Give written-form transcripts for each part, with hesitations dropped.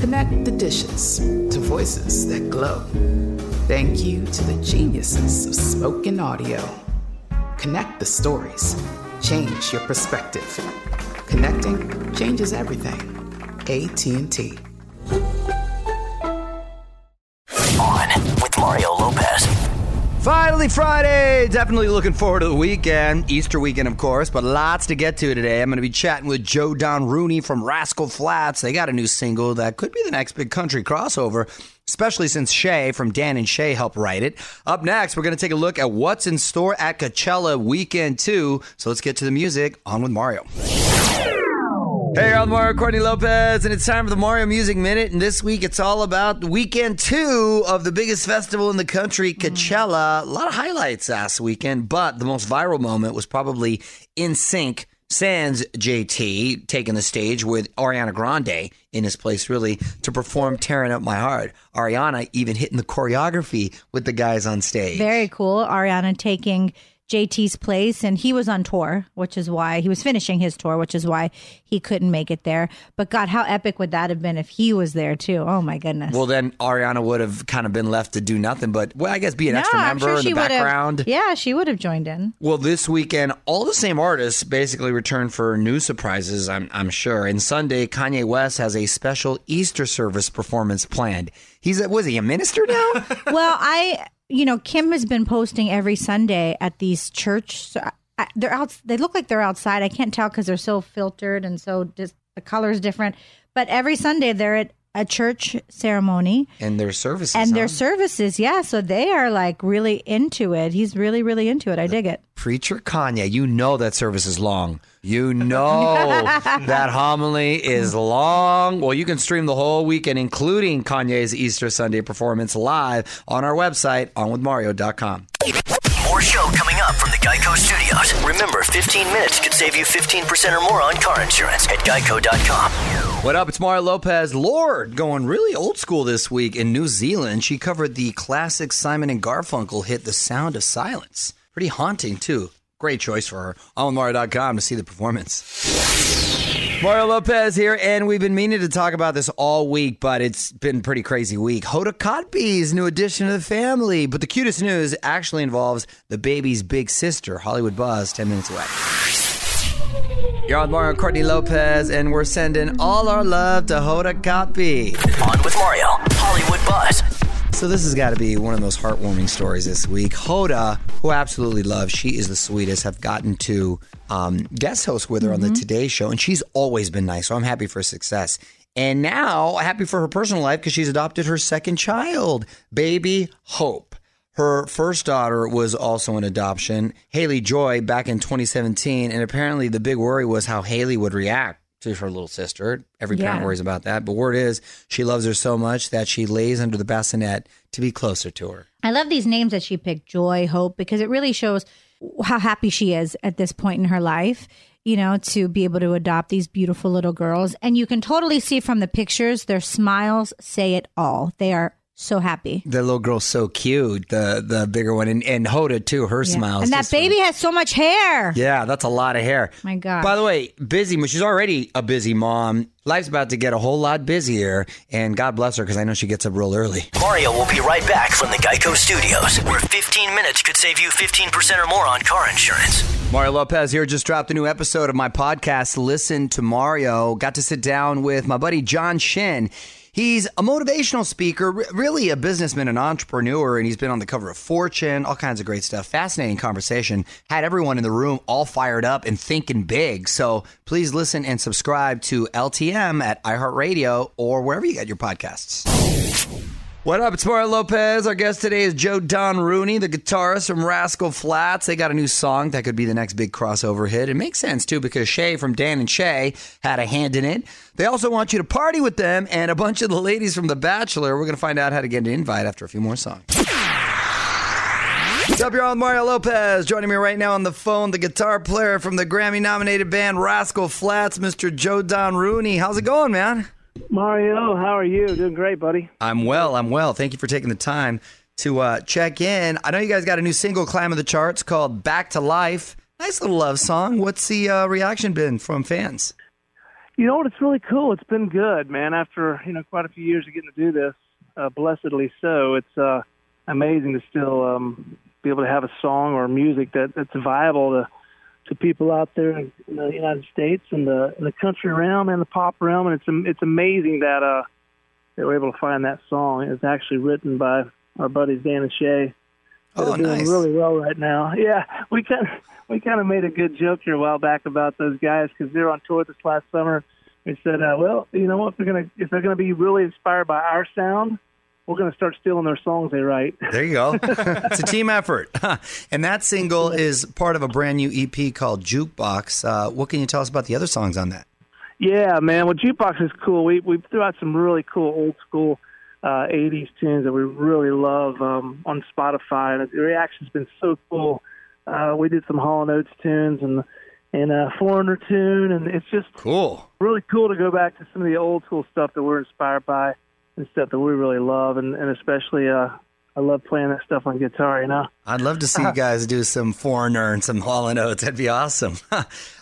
Connect the dishes to voices that glow. Thank you to the geniuses of spoken audio. Connect the stories. Change your perspective. Connecting changes everything. AT&T. On with Mario Lopez. Finally Friday! Definitely looking forward to the weekend. Easter weekend, of course, but lots to get to today. I'm going to be chatting with Joe Don Rooney from Rascal Flatts. They got a new single that could be the next big country crossover, especially since Shay from Dan and Shay helped write it. Up next, we're going to take a look at what's in store at Coachella Weekend 2. So let's get to the music. On with Mario. Hey, I'm Mario Courtney Lopez, and it's time for the Mario Music Minute. And this week, it's all about weekend 2 of the biggest festival in the country, Coachella. A lot of highlights last weekend, but the most viral moment was probably NSYNC sans JT taking the stage with Ariana Grande in his place, really, to perform Tearing Up My Heart. Ariana even hitting the choreography with the guys on stage. Very cool. Ariana taking JT's place, and he was on tour, which is why he was finishing his tour, which is why he couldn't make it there. But God, how epic would that have been if he was there too? Oh my goodness. Well, then Ariana would have kind of been left to do nothing, but well, I guess be an extra member in the background. Yeah, she would have joined in. Well, this weekend, all the same artists basically returned for new surprises, I'm sure. And Sunday, Kanye West has a special Easter service performance planned. Was he a minister now? Well, Kim has been posting every Sunday at these church. So they're out. They look like they're outside. I can't tell because they're so filtered and so the color is different. But every Sunday they're at a church ceremony and their services. Yeah, so they are like really into it. He's really, really into it. I dig it. Preacher Kanye, you know that service is long. You know that homily is long. Well, you can stream the whole weekend, including Kanye's Easter Sunday performance, live on our website, onwithmario.com. More show coming up from the GEICO studios. Remember, 15 minutes could save you 15% or more on car insurance at geico.com. What up? It's Mario Lopez. Lorde going really old school this week in New Zealand. She covered the classic Simon and Garfunkel hit, The Sound of Silence. Pretty haunting, too. Great choice for her. onwithmario.com to see the performance. Mario Lopez here, and we've been meaning to talk about this all week, but it's been a pretty crazy week. Hoda Kotb's new addition to the family, but the cutest news actually involves the baby's big sister, Hollywood Buzz, 10 minutes away. You're on Mario Courtney Lopez, and we're sending all our love to Hoda Kotb. On with Mario, Hollywood Buzz. So this has got to be one of the most heartwarming stories this week. Hoda, who I absolutely love, she is the sweetest. I've gotten to guest host with her on the Today Show, and she's always been nice, so I'm happy for success. And now, happy for her personal life because she's adopted her second child, baby Hope. Her first daughter was also an adoption, Haley Joy, back in 2017. And apparently the big worry was how Haley would react to her little sister. Every parent worries about that. But word is she loves her so much that she lays under the bassinet to be closer to her. I love these names that she picked, Joy, Hope, because it really shows how happy she is at this point in her life, you know, to be able to adopt these beautiful little girls. And you can totally see from the pictures, their smiles say it all. They are so happy. The little girl's so cute, the bigger one. And Hoda, too, her smiles. And that baby has so much hair. Yeah, that's a lot of hair. My God. By the way, busy. She's already a busy mom. Life's about to get a whole lot busier. And God bless her, because I know she gets up real early. Mario will be right back from the GEICO Studios, where 15 minutes could save you 15% or more on car insurance. Mario Lopez here. Just dropped a new episode of my podcast, Listen to Mario. Got to sit down with my buddy John Shin. He's a motivational speaker, really a businessman and entrepreneur, and he's been on the cover of Fortune, all kinds of great stuff. Fascinating conversation. Had everyone in the room all fired up and thinking big. So please listen and subscribe to LTM at iHeartRadio or wherever you get your podcasts. What up? It's Mario Lopez. Our guest today is Joe Don Rooney, the guitarist from Rascal Flatts. They got a new song that could be the next big crossover hit. It makes sense, too, because Shay from Dan and Shay had a hand in it. They also want you to party with them and a bunch of the ladies from The Bachelor. We're going to find out how to get an invite after a few more songs. What's up, y'all? I'm Mario Lopez. Joining me right now on the phone, the guitar player from the Grammy-nominated band Rascal Flatts, Mr. Joe Don Rooney. How's it going, man? Mario, how are you? Doing great, buddy. I'm well. Thank you for taking the time to check in. I know you guys got a new single climbing the charts called Back to Life. Nice little love song. What's the reaction been from fans? You know what? It's really cool. It's been good, man. After quite a few years of getting to do this, blessedly so, it's amazing to still be able to have a song or music that's viable to people out there in the United States and the country realm and the pop realm. And it's amazing that we're able to find that song. It's actually written by our buddies Dan and Shay. Oh, nice. Doing really well right now. Yeah, we kind of made a good joke here a while back about those guys because they were on tour this last summer. We said, well, you know what? If they're gonna be really inspired by our sound, we're gonna start stealing their songs they write. There you go. It's a team effort, and that single is part of a brand new EP called Jukebox. What can you tell us about the other songs on that? Yeah, man. Well, Jukebox is cool. We threw out some really cool old school 80s tunes that we really love on Spotify, and the reaction's been so cool. We did some Hall & Oates tunes and a Foreigner tune, and it's just cool. Really cool to go back to some of the old school stuff that we're inspired by and stuff that we really love, and especially I love playing that stuff on guitar, I'd love to see you guys do some Foreigner and some Hall & Oates. That'd be awesome.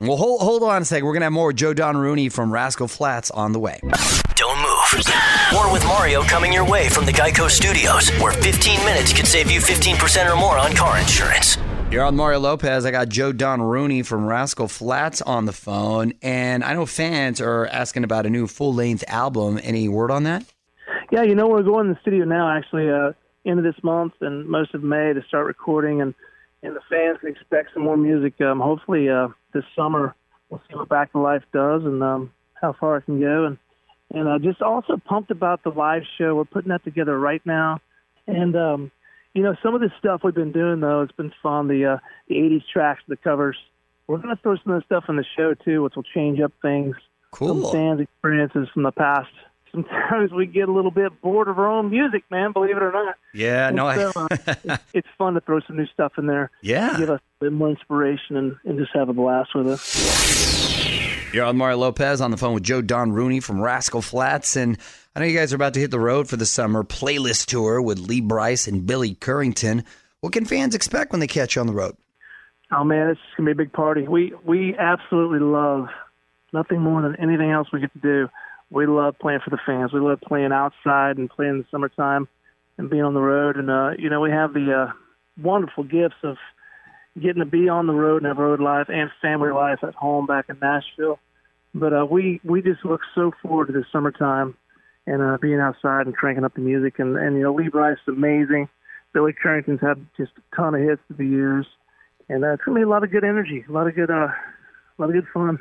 Well, hold on a second. We're going to have more with Joe Don Rooney from Rascal Flatts on the way. Don't move. More with Mario coming your way from the GEICO Studios, where 15 minutes could save you 15% or more on car insurance. You're on Mario Lopez. I got Joe Don Rooney from Rascal Flatts on the phone, and I know fans are asking about a new full-length album. Any word on that? Yeah, we're going to the studio now, actually, end of this month and most of May to start recording, and the fans can expect some more music. Hopefully this summer we'll see what Back to Life does and how far it can go. And I just also pumped about the live show. We're putting that together right now. And, some of this stuff we've been doing, though, it's been fun, the 80s tracks, the covers. We're going to throw some of the stuff in the show, too, which will change up things. Cool. Some fans' experiences from the past. Sometimes we get a little bit bored of our own music, man, believe it or not. Yeah, and no. So, it's fun to throw some new stuff in there. Yeah. Give us a bit more inspiration and just have a blast with us. You're on Mario Lopez on the phone with Joe Don Rooney from Rascal Flatts. And I know you guys are about to hit the road for the summer playlist tour with Lee Brice and Billy Currington. What can fans expect when they catch you on the road? Oh, man, it's going to be a big party. We absolutely love nothing more than anything else we get to do. We love playing for the fans. We love playing outside and playing in the summertime and being on the road. And, we have the wonderful gifts of getting to be on the road and have road life and family life at home back in Nashville. But we just look so forward to the summertime and being outside and cranking up the music. And you know, Lee Brice is amazing. Billy Currington's had just a ton of hits through the years. And it's going to be a lot of good energy, a lot of good fun.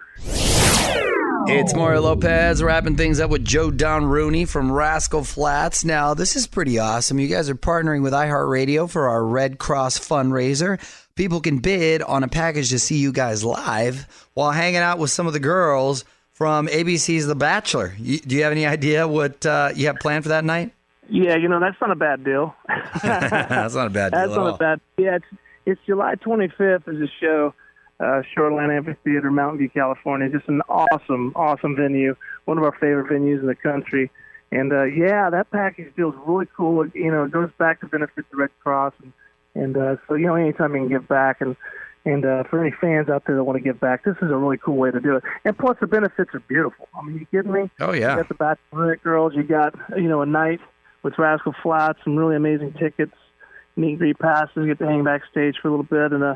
It's Mario Lopez wrapping things up with Joe Don Rooney from Rascal Flatts. Now, this is pretty awesome. You guys are partnering with iHeartRadio for our Red Cross fundraiser. People can bid on a package to see you guys live while hanging out with some of the girls from ABC's The Bachelor. Do you have any idea what you have planned for that night? Yeah, you know, that's not a bad deal. That's not a bad deal. That's not a bad deal. Yeah, it's July 25th is the show. Shoreline Amphitheater, Mountain View, California. Just an awesome, awesome venue. One of our favorite venues in the country. And, yeah, that package deal is really cool. You know, it goes back to benefit the Red Cross. And so, you know, anytime you can give back. And for any fans out there that want to give back, this is a really cool way to do it. And plus, the benefits are beautiful. I mean, you kidding me? Oh, yeah. You got the Bachelorette girls. You got, you know, a night with Rascal Flatts, some really amazing tickets, meet and greet passes. You get to hang backstage for a little bit and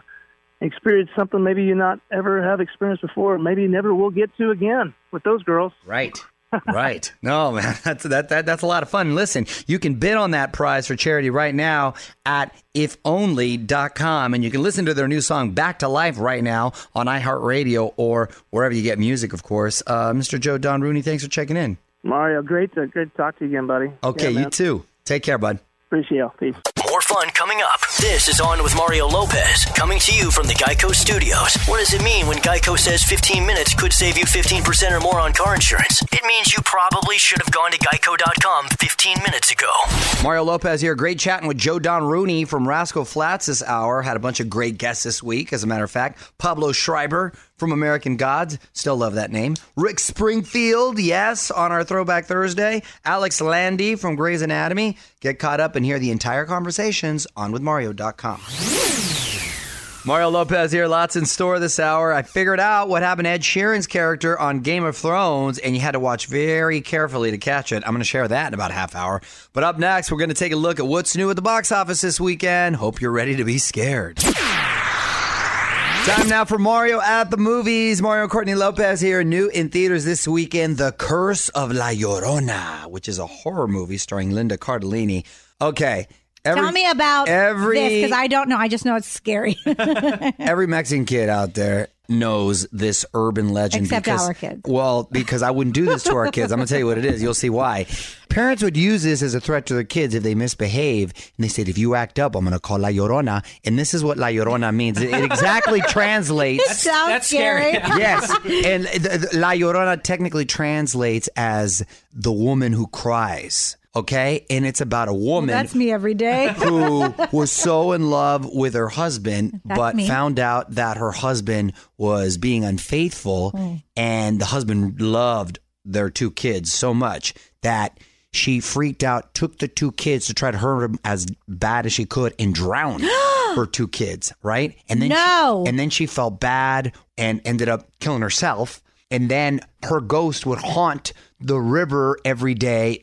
experience something maybe you not ever have experienced before, maybe you never will get to again with those girls. Right. Right. No, man, that's a lot of fun. Listen, you can bid on that prize for charity right now at ifonly.com, and you can listen to their new song Back to Life right now on iHeartRadio or wherever you get music, of course. Mr. Joe Don Rooney, thanks for checking in. Mario, great to talk to you again, buddy. Okay, yeah, you too. Take care, bud. Appreciate you. Peace. More fun coming up. This is On with Mario Lopez, coming to you from the GEICO studios. What does it mean when GEICO says 15 minutes could save you 15% or more on car insurance? It means you probably should have gone to geico.com 15 minutes ago. Mario Lopez here. Great chatting with Joe Don Rooney from Rascal Flatts this hour. Had a bunch of great guests this week, as a matter of fact. Pablo Schreiber from American Gods. Still love that name. Rick Springfield, yes, on our Throwback Thursday. Alex Landy from Grey's Anatomy. Get caught up and hear the entire conversations on onwithmario.com. Mario Lopez here. Lots in store this hour. I figured out what happened to Ed Sheeran's character on Game of Thrones, and you had to watch very carefully to catch it. I'm going to share that in about a half hour. But up next, we're going to take a look at what's new at the box office this weekend. Hope you're ready to be scared. Time now for Mario at the Movies. Mario and Courtney Lopez here. New in theaters this weekend, The Curse of La Llorona, which is a horror movie starring Linda Cardellini. Okay. Tell me about this, because I don't know. I just know it's scary. Every Mexican kid out there knows this urban legend. Except our kids. Well, because I wouldn't do this to our kids. I'm going to tell you what it is. You'll see why. Parents would use this as a threat to their kids if they misbehave. And they said, if you act up, I'm going to call La Llorona. And this is what La Llorona means. It exactly translates. That's scary. Yes. And La Llorona technically translates as the woman who cries. Okay, and it's about a woman. Well, that's me every day. Who was so in love with her husband, found out that her husband was being unfaithful, and the husband loved their two kids so much that she freaked out, took the two kids to try to hurt them as bad as she could, and drowned her two kids. Right, and then she felt bad and ended up killing herself. And then her ghost would haunt the river every day,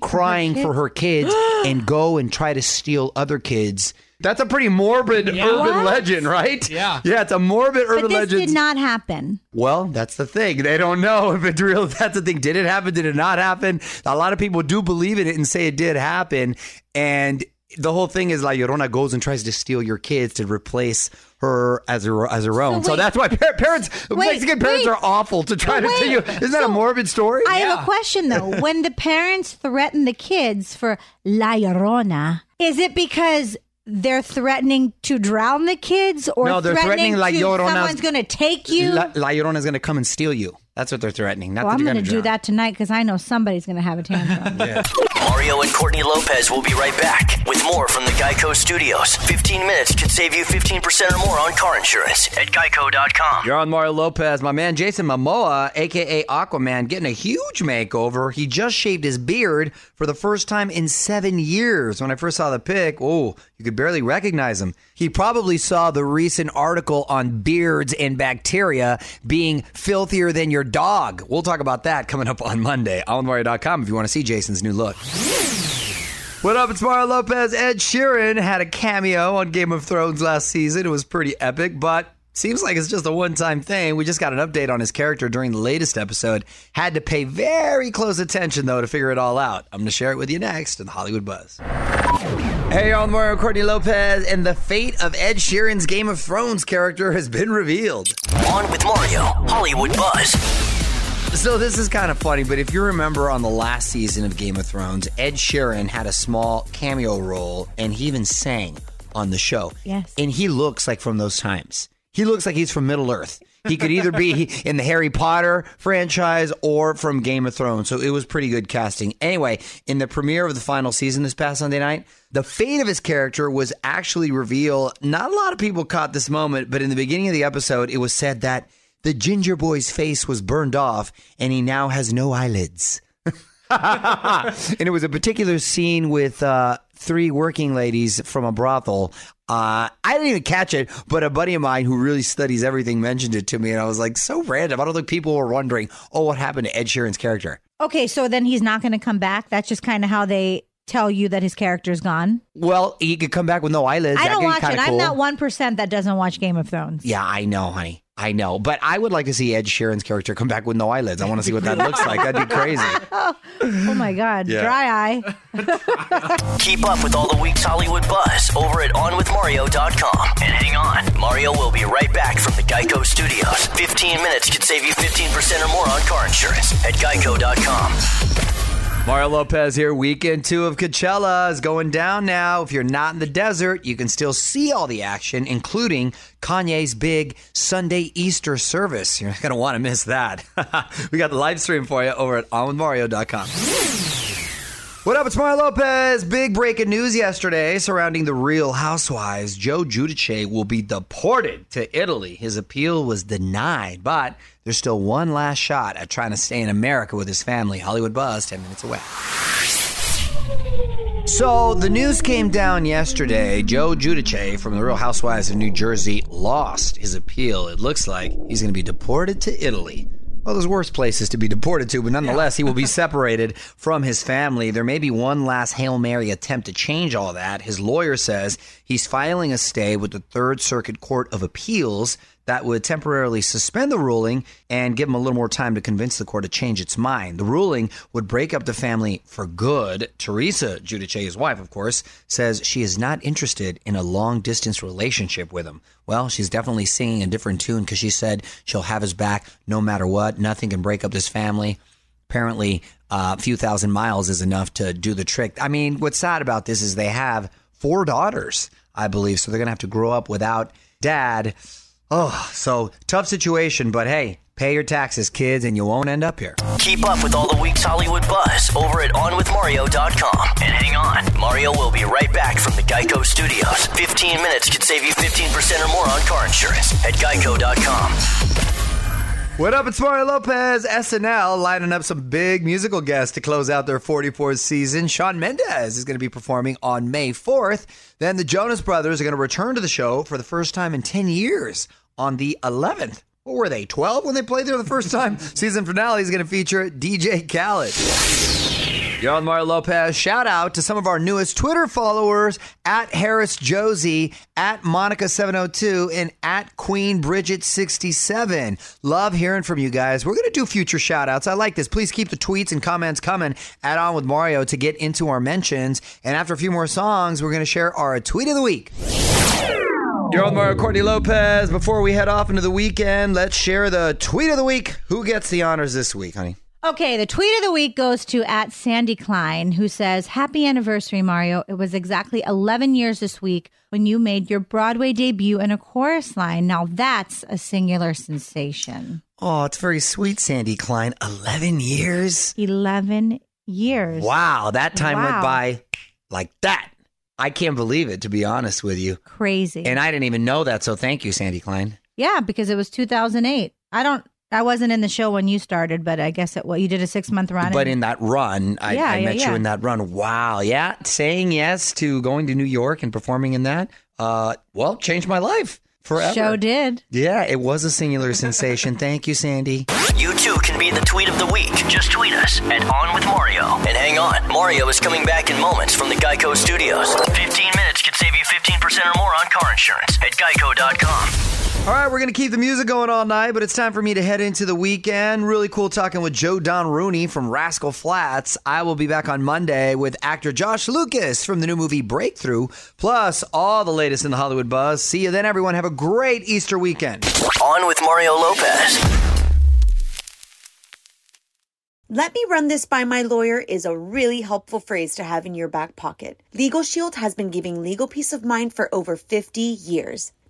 crying for her kids, and go and try to steal other kids. That's a pretty morbid urban legend, right? Yeah. Yeah, it's a morbid urban legend. But this did not happen. Well, that's the thing. They don't know if it's real. That's the thing. Did it happen? Did it not happen? A lot of people do believe in it and say it did happen. And the whole thing is La Llorona goes and tries to steal your kids to replace her as her own. So that's why Mexican parents are awful to try to tell you. Isn't that a morbid story? I have a question, though. When the parents threaten the kids for La Llorona, is it because they're threatening to drown the kids, or no, they're threatening La Llorona, someone's going to take you? La Llorona is going to come and steal you. That's what they're threatening. Not I'm going to do that tonight, because I know somebody's going to have a tantrum. Yeah. Mario and Courtney Lopez will be right back with more from the GEICO studios. 15 minutes could save you 15% or more on car insurance at geico.com. You're on Mario Lopez. My man Jason Momoa, a.k.a. Aquaman, getting a huge makeover. He just shaved his beard for the first time in 7 years. When I first saw the pic, you could barely recognize him. He probably saw the recent article on beards and bacteria being filthier than your dog. We'll talk about that coming up on Monday. onwithmario.com if you want to see Jason's new look. What up? It's Mario Lopez. Ed Sheeran had a cameo on Game of Thrones last season. It was pretty epic, but Seems like it's just a one-time thing. We just got an update on his character during the latest episode. Had to pay very close attention, though, to figure it all out. I'm going to share it with you next in the Hollywood Buzz. Hey, y'all, I'm Mario Courtney Lopez, and the fate of Ed Sheeran's Game of Thrones character has been revealed. On with Mario, Hollywood Buzz. So this is kind of funny, but if you remember on the last season of Game of Thrones, Ed Sheeran had a small cameo role, and he even sang on the show. Yes. And he looks like from those times. He looks like he's from Middle Earth. He could either be in the Harry Potter franchise or from Game of Thrones. So it was pretty good casting. Anyway, in the premiere of the final season this past Sunday night, the fate of his character was actually revealed. Not a lot of people caught this moment, but in the beginning of the episode, it was said that the ginger boy's face was burned off, and he now has no eyelids. And it was a particular scene with three working ladies from a brothel. I didn't even catch it, but a buddy of mine who really studies everything mentioned it to me, and I was like, so random. I don't think people were wondering, oh, what happened to Ed Sheeran's character? Okay, so then he's not going to come back? That's just kind of how they tell you that his character's gone? Well, he could come back with no eyelids. I don't watch it. Cool. I'm not 1% that doesn't watch Game of Thrones. Yeah, I know, honey. I know, but I would like to see Ed Sheeran's character come back with no eyelids. I want to see what that looks like. That'd be crazy. Oh, my God. Yeah. Dry eye. Keep up with all the week's Hollywood buzz over at onwithmario.com. And hang on. Mario will be right back from the GEICO studios. 15 minutes could save you 15% or more on car insurance at geico.com. Mario Lopez here. Weekend 2 of Coachella is going down now. If you're not in the desert, you can still see all the action, including Kanye's big Sunday Easter service. You're not going to want to miss that. We got the live stream for you over at onwithmario.com. What up, it's Mario Lopez. Big breaking news yesterday surrounding the Real Housewives. Joe Giudice will be deported to Italy. His appeal was denied, but there's still one last shot at trying to stay in America with his family. Hollywood Buzz, 10 minutes away. So the news came down yesterday. Joe Giudice from the Real Housewives of New Jersey lost his appeal. It looks like he's going to be deported to Italy. Well, there's worse places to be deported to, but nonetheless, he will be separated from his family. There may be one last Hail Mary attempt to change all that. His lawyer says he's filing a stay with the Third Circuit Court of Appeals that would temporarily suspend the ruling and give him a little more time to convince the court to change its mind. The ruling would break up the family for good. Teresa Giudice, his wife, of course, says she is not interested in a long-distance relationship with him. Well, she's definitely singing a different tune because she said she'll have his back no matter what. Nothing can break up this family. Apparently, a few thousand miles is enough to do the trick. I mean, what's sad about this is they have 4 daughters, I believe, so they're going to have to grow up without dad. Oh, so tough situation, but hey, pay your taxes, kids, and you won't end up here. Keep up with all the week's Hollywood buzz over at onwithmario.com. And hang on, Mario will be right back from the GEICO studios. 15 minutes could save you 15% or more on car insurance at geico.com. What up, it's Mario Lopez. SNL lining up some big musical guests to close out their 44th season. Shawn Mendes is going to be performing on May 4th. Then the Jonas Brothers are going to return to the show for the first time in 10 years on the 11th. What were they, 12 when they played there the first time? Season finale is going to feature DJ Khaled. You're on Mario Lopez. Shout out to some of our newest Twitter followers at Harris Josie, at Monica702, and at Queen Bridget67. Love hearing from you guys. We're going to do future shout outs. I like this. Please keep the tweets and comments coming. Add on with Mario to get into our mentions. And after a few more songs, we're going to share our tweet of the week. You're on Mario Courtney Lopez. Before we head off into the weekend, let's share the tweet of the week. Who gets the honors this week, honey? Okay, the tweet of the week goes to @SandyKlein, who says, happy anniversary, Mario. It was exactly 11 years this week when you made your Broadway debut in A Chorus Line. Now that's a singular sensation. Oh, it's very sweet, SandyKlein. 11 years? 11 years. Wow, that time went by like that. I can't believe it, to be honest with you. Crazy. And I didn't even know that, so thank you, SandyKlein. Yeah, because it was 2008. I wasn't in the show when you started, but I guess you did a 6-month run. But in that run, I met you in that run. Wow. Yeah. Saying yes to going to New York and performing in that, changed my life forever. Show did. Yeah. It was a singular sensation. Thank you, Sandy. You too can be the tweet of the week. Just tweet us at OnWithMario. And hang on. Mario is coming back in moments from the GEICO studios. 15 minutes could save you 15% or more on car insurance at geico.com. All right, we're going to keep the music going all night, but it's time for me to head into the weekend. Really cool talking with Joe Don Rooney from Rascal Flatts. I will be back on Monday with actor Josh Lucas from the new movie Breakthrough, plus all the latest in the Hollywood buzz. See you then, everyone. Have a great Easter weekend. On with Mario Lopez. Let me run this by my lawyer is a really helpful phrase to have in your back pocket. LegalShield has been giving legal peace of mind for over 50 years.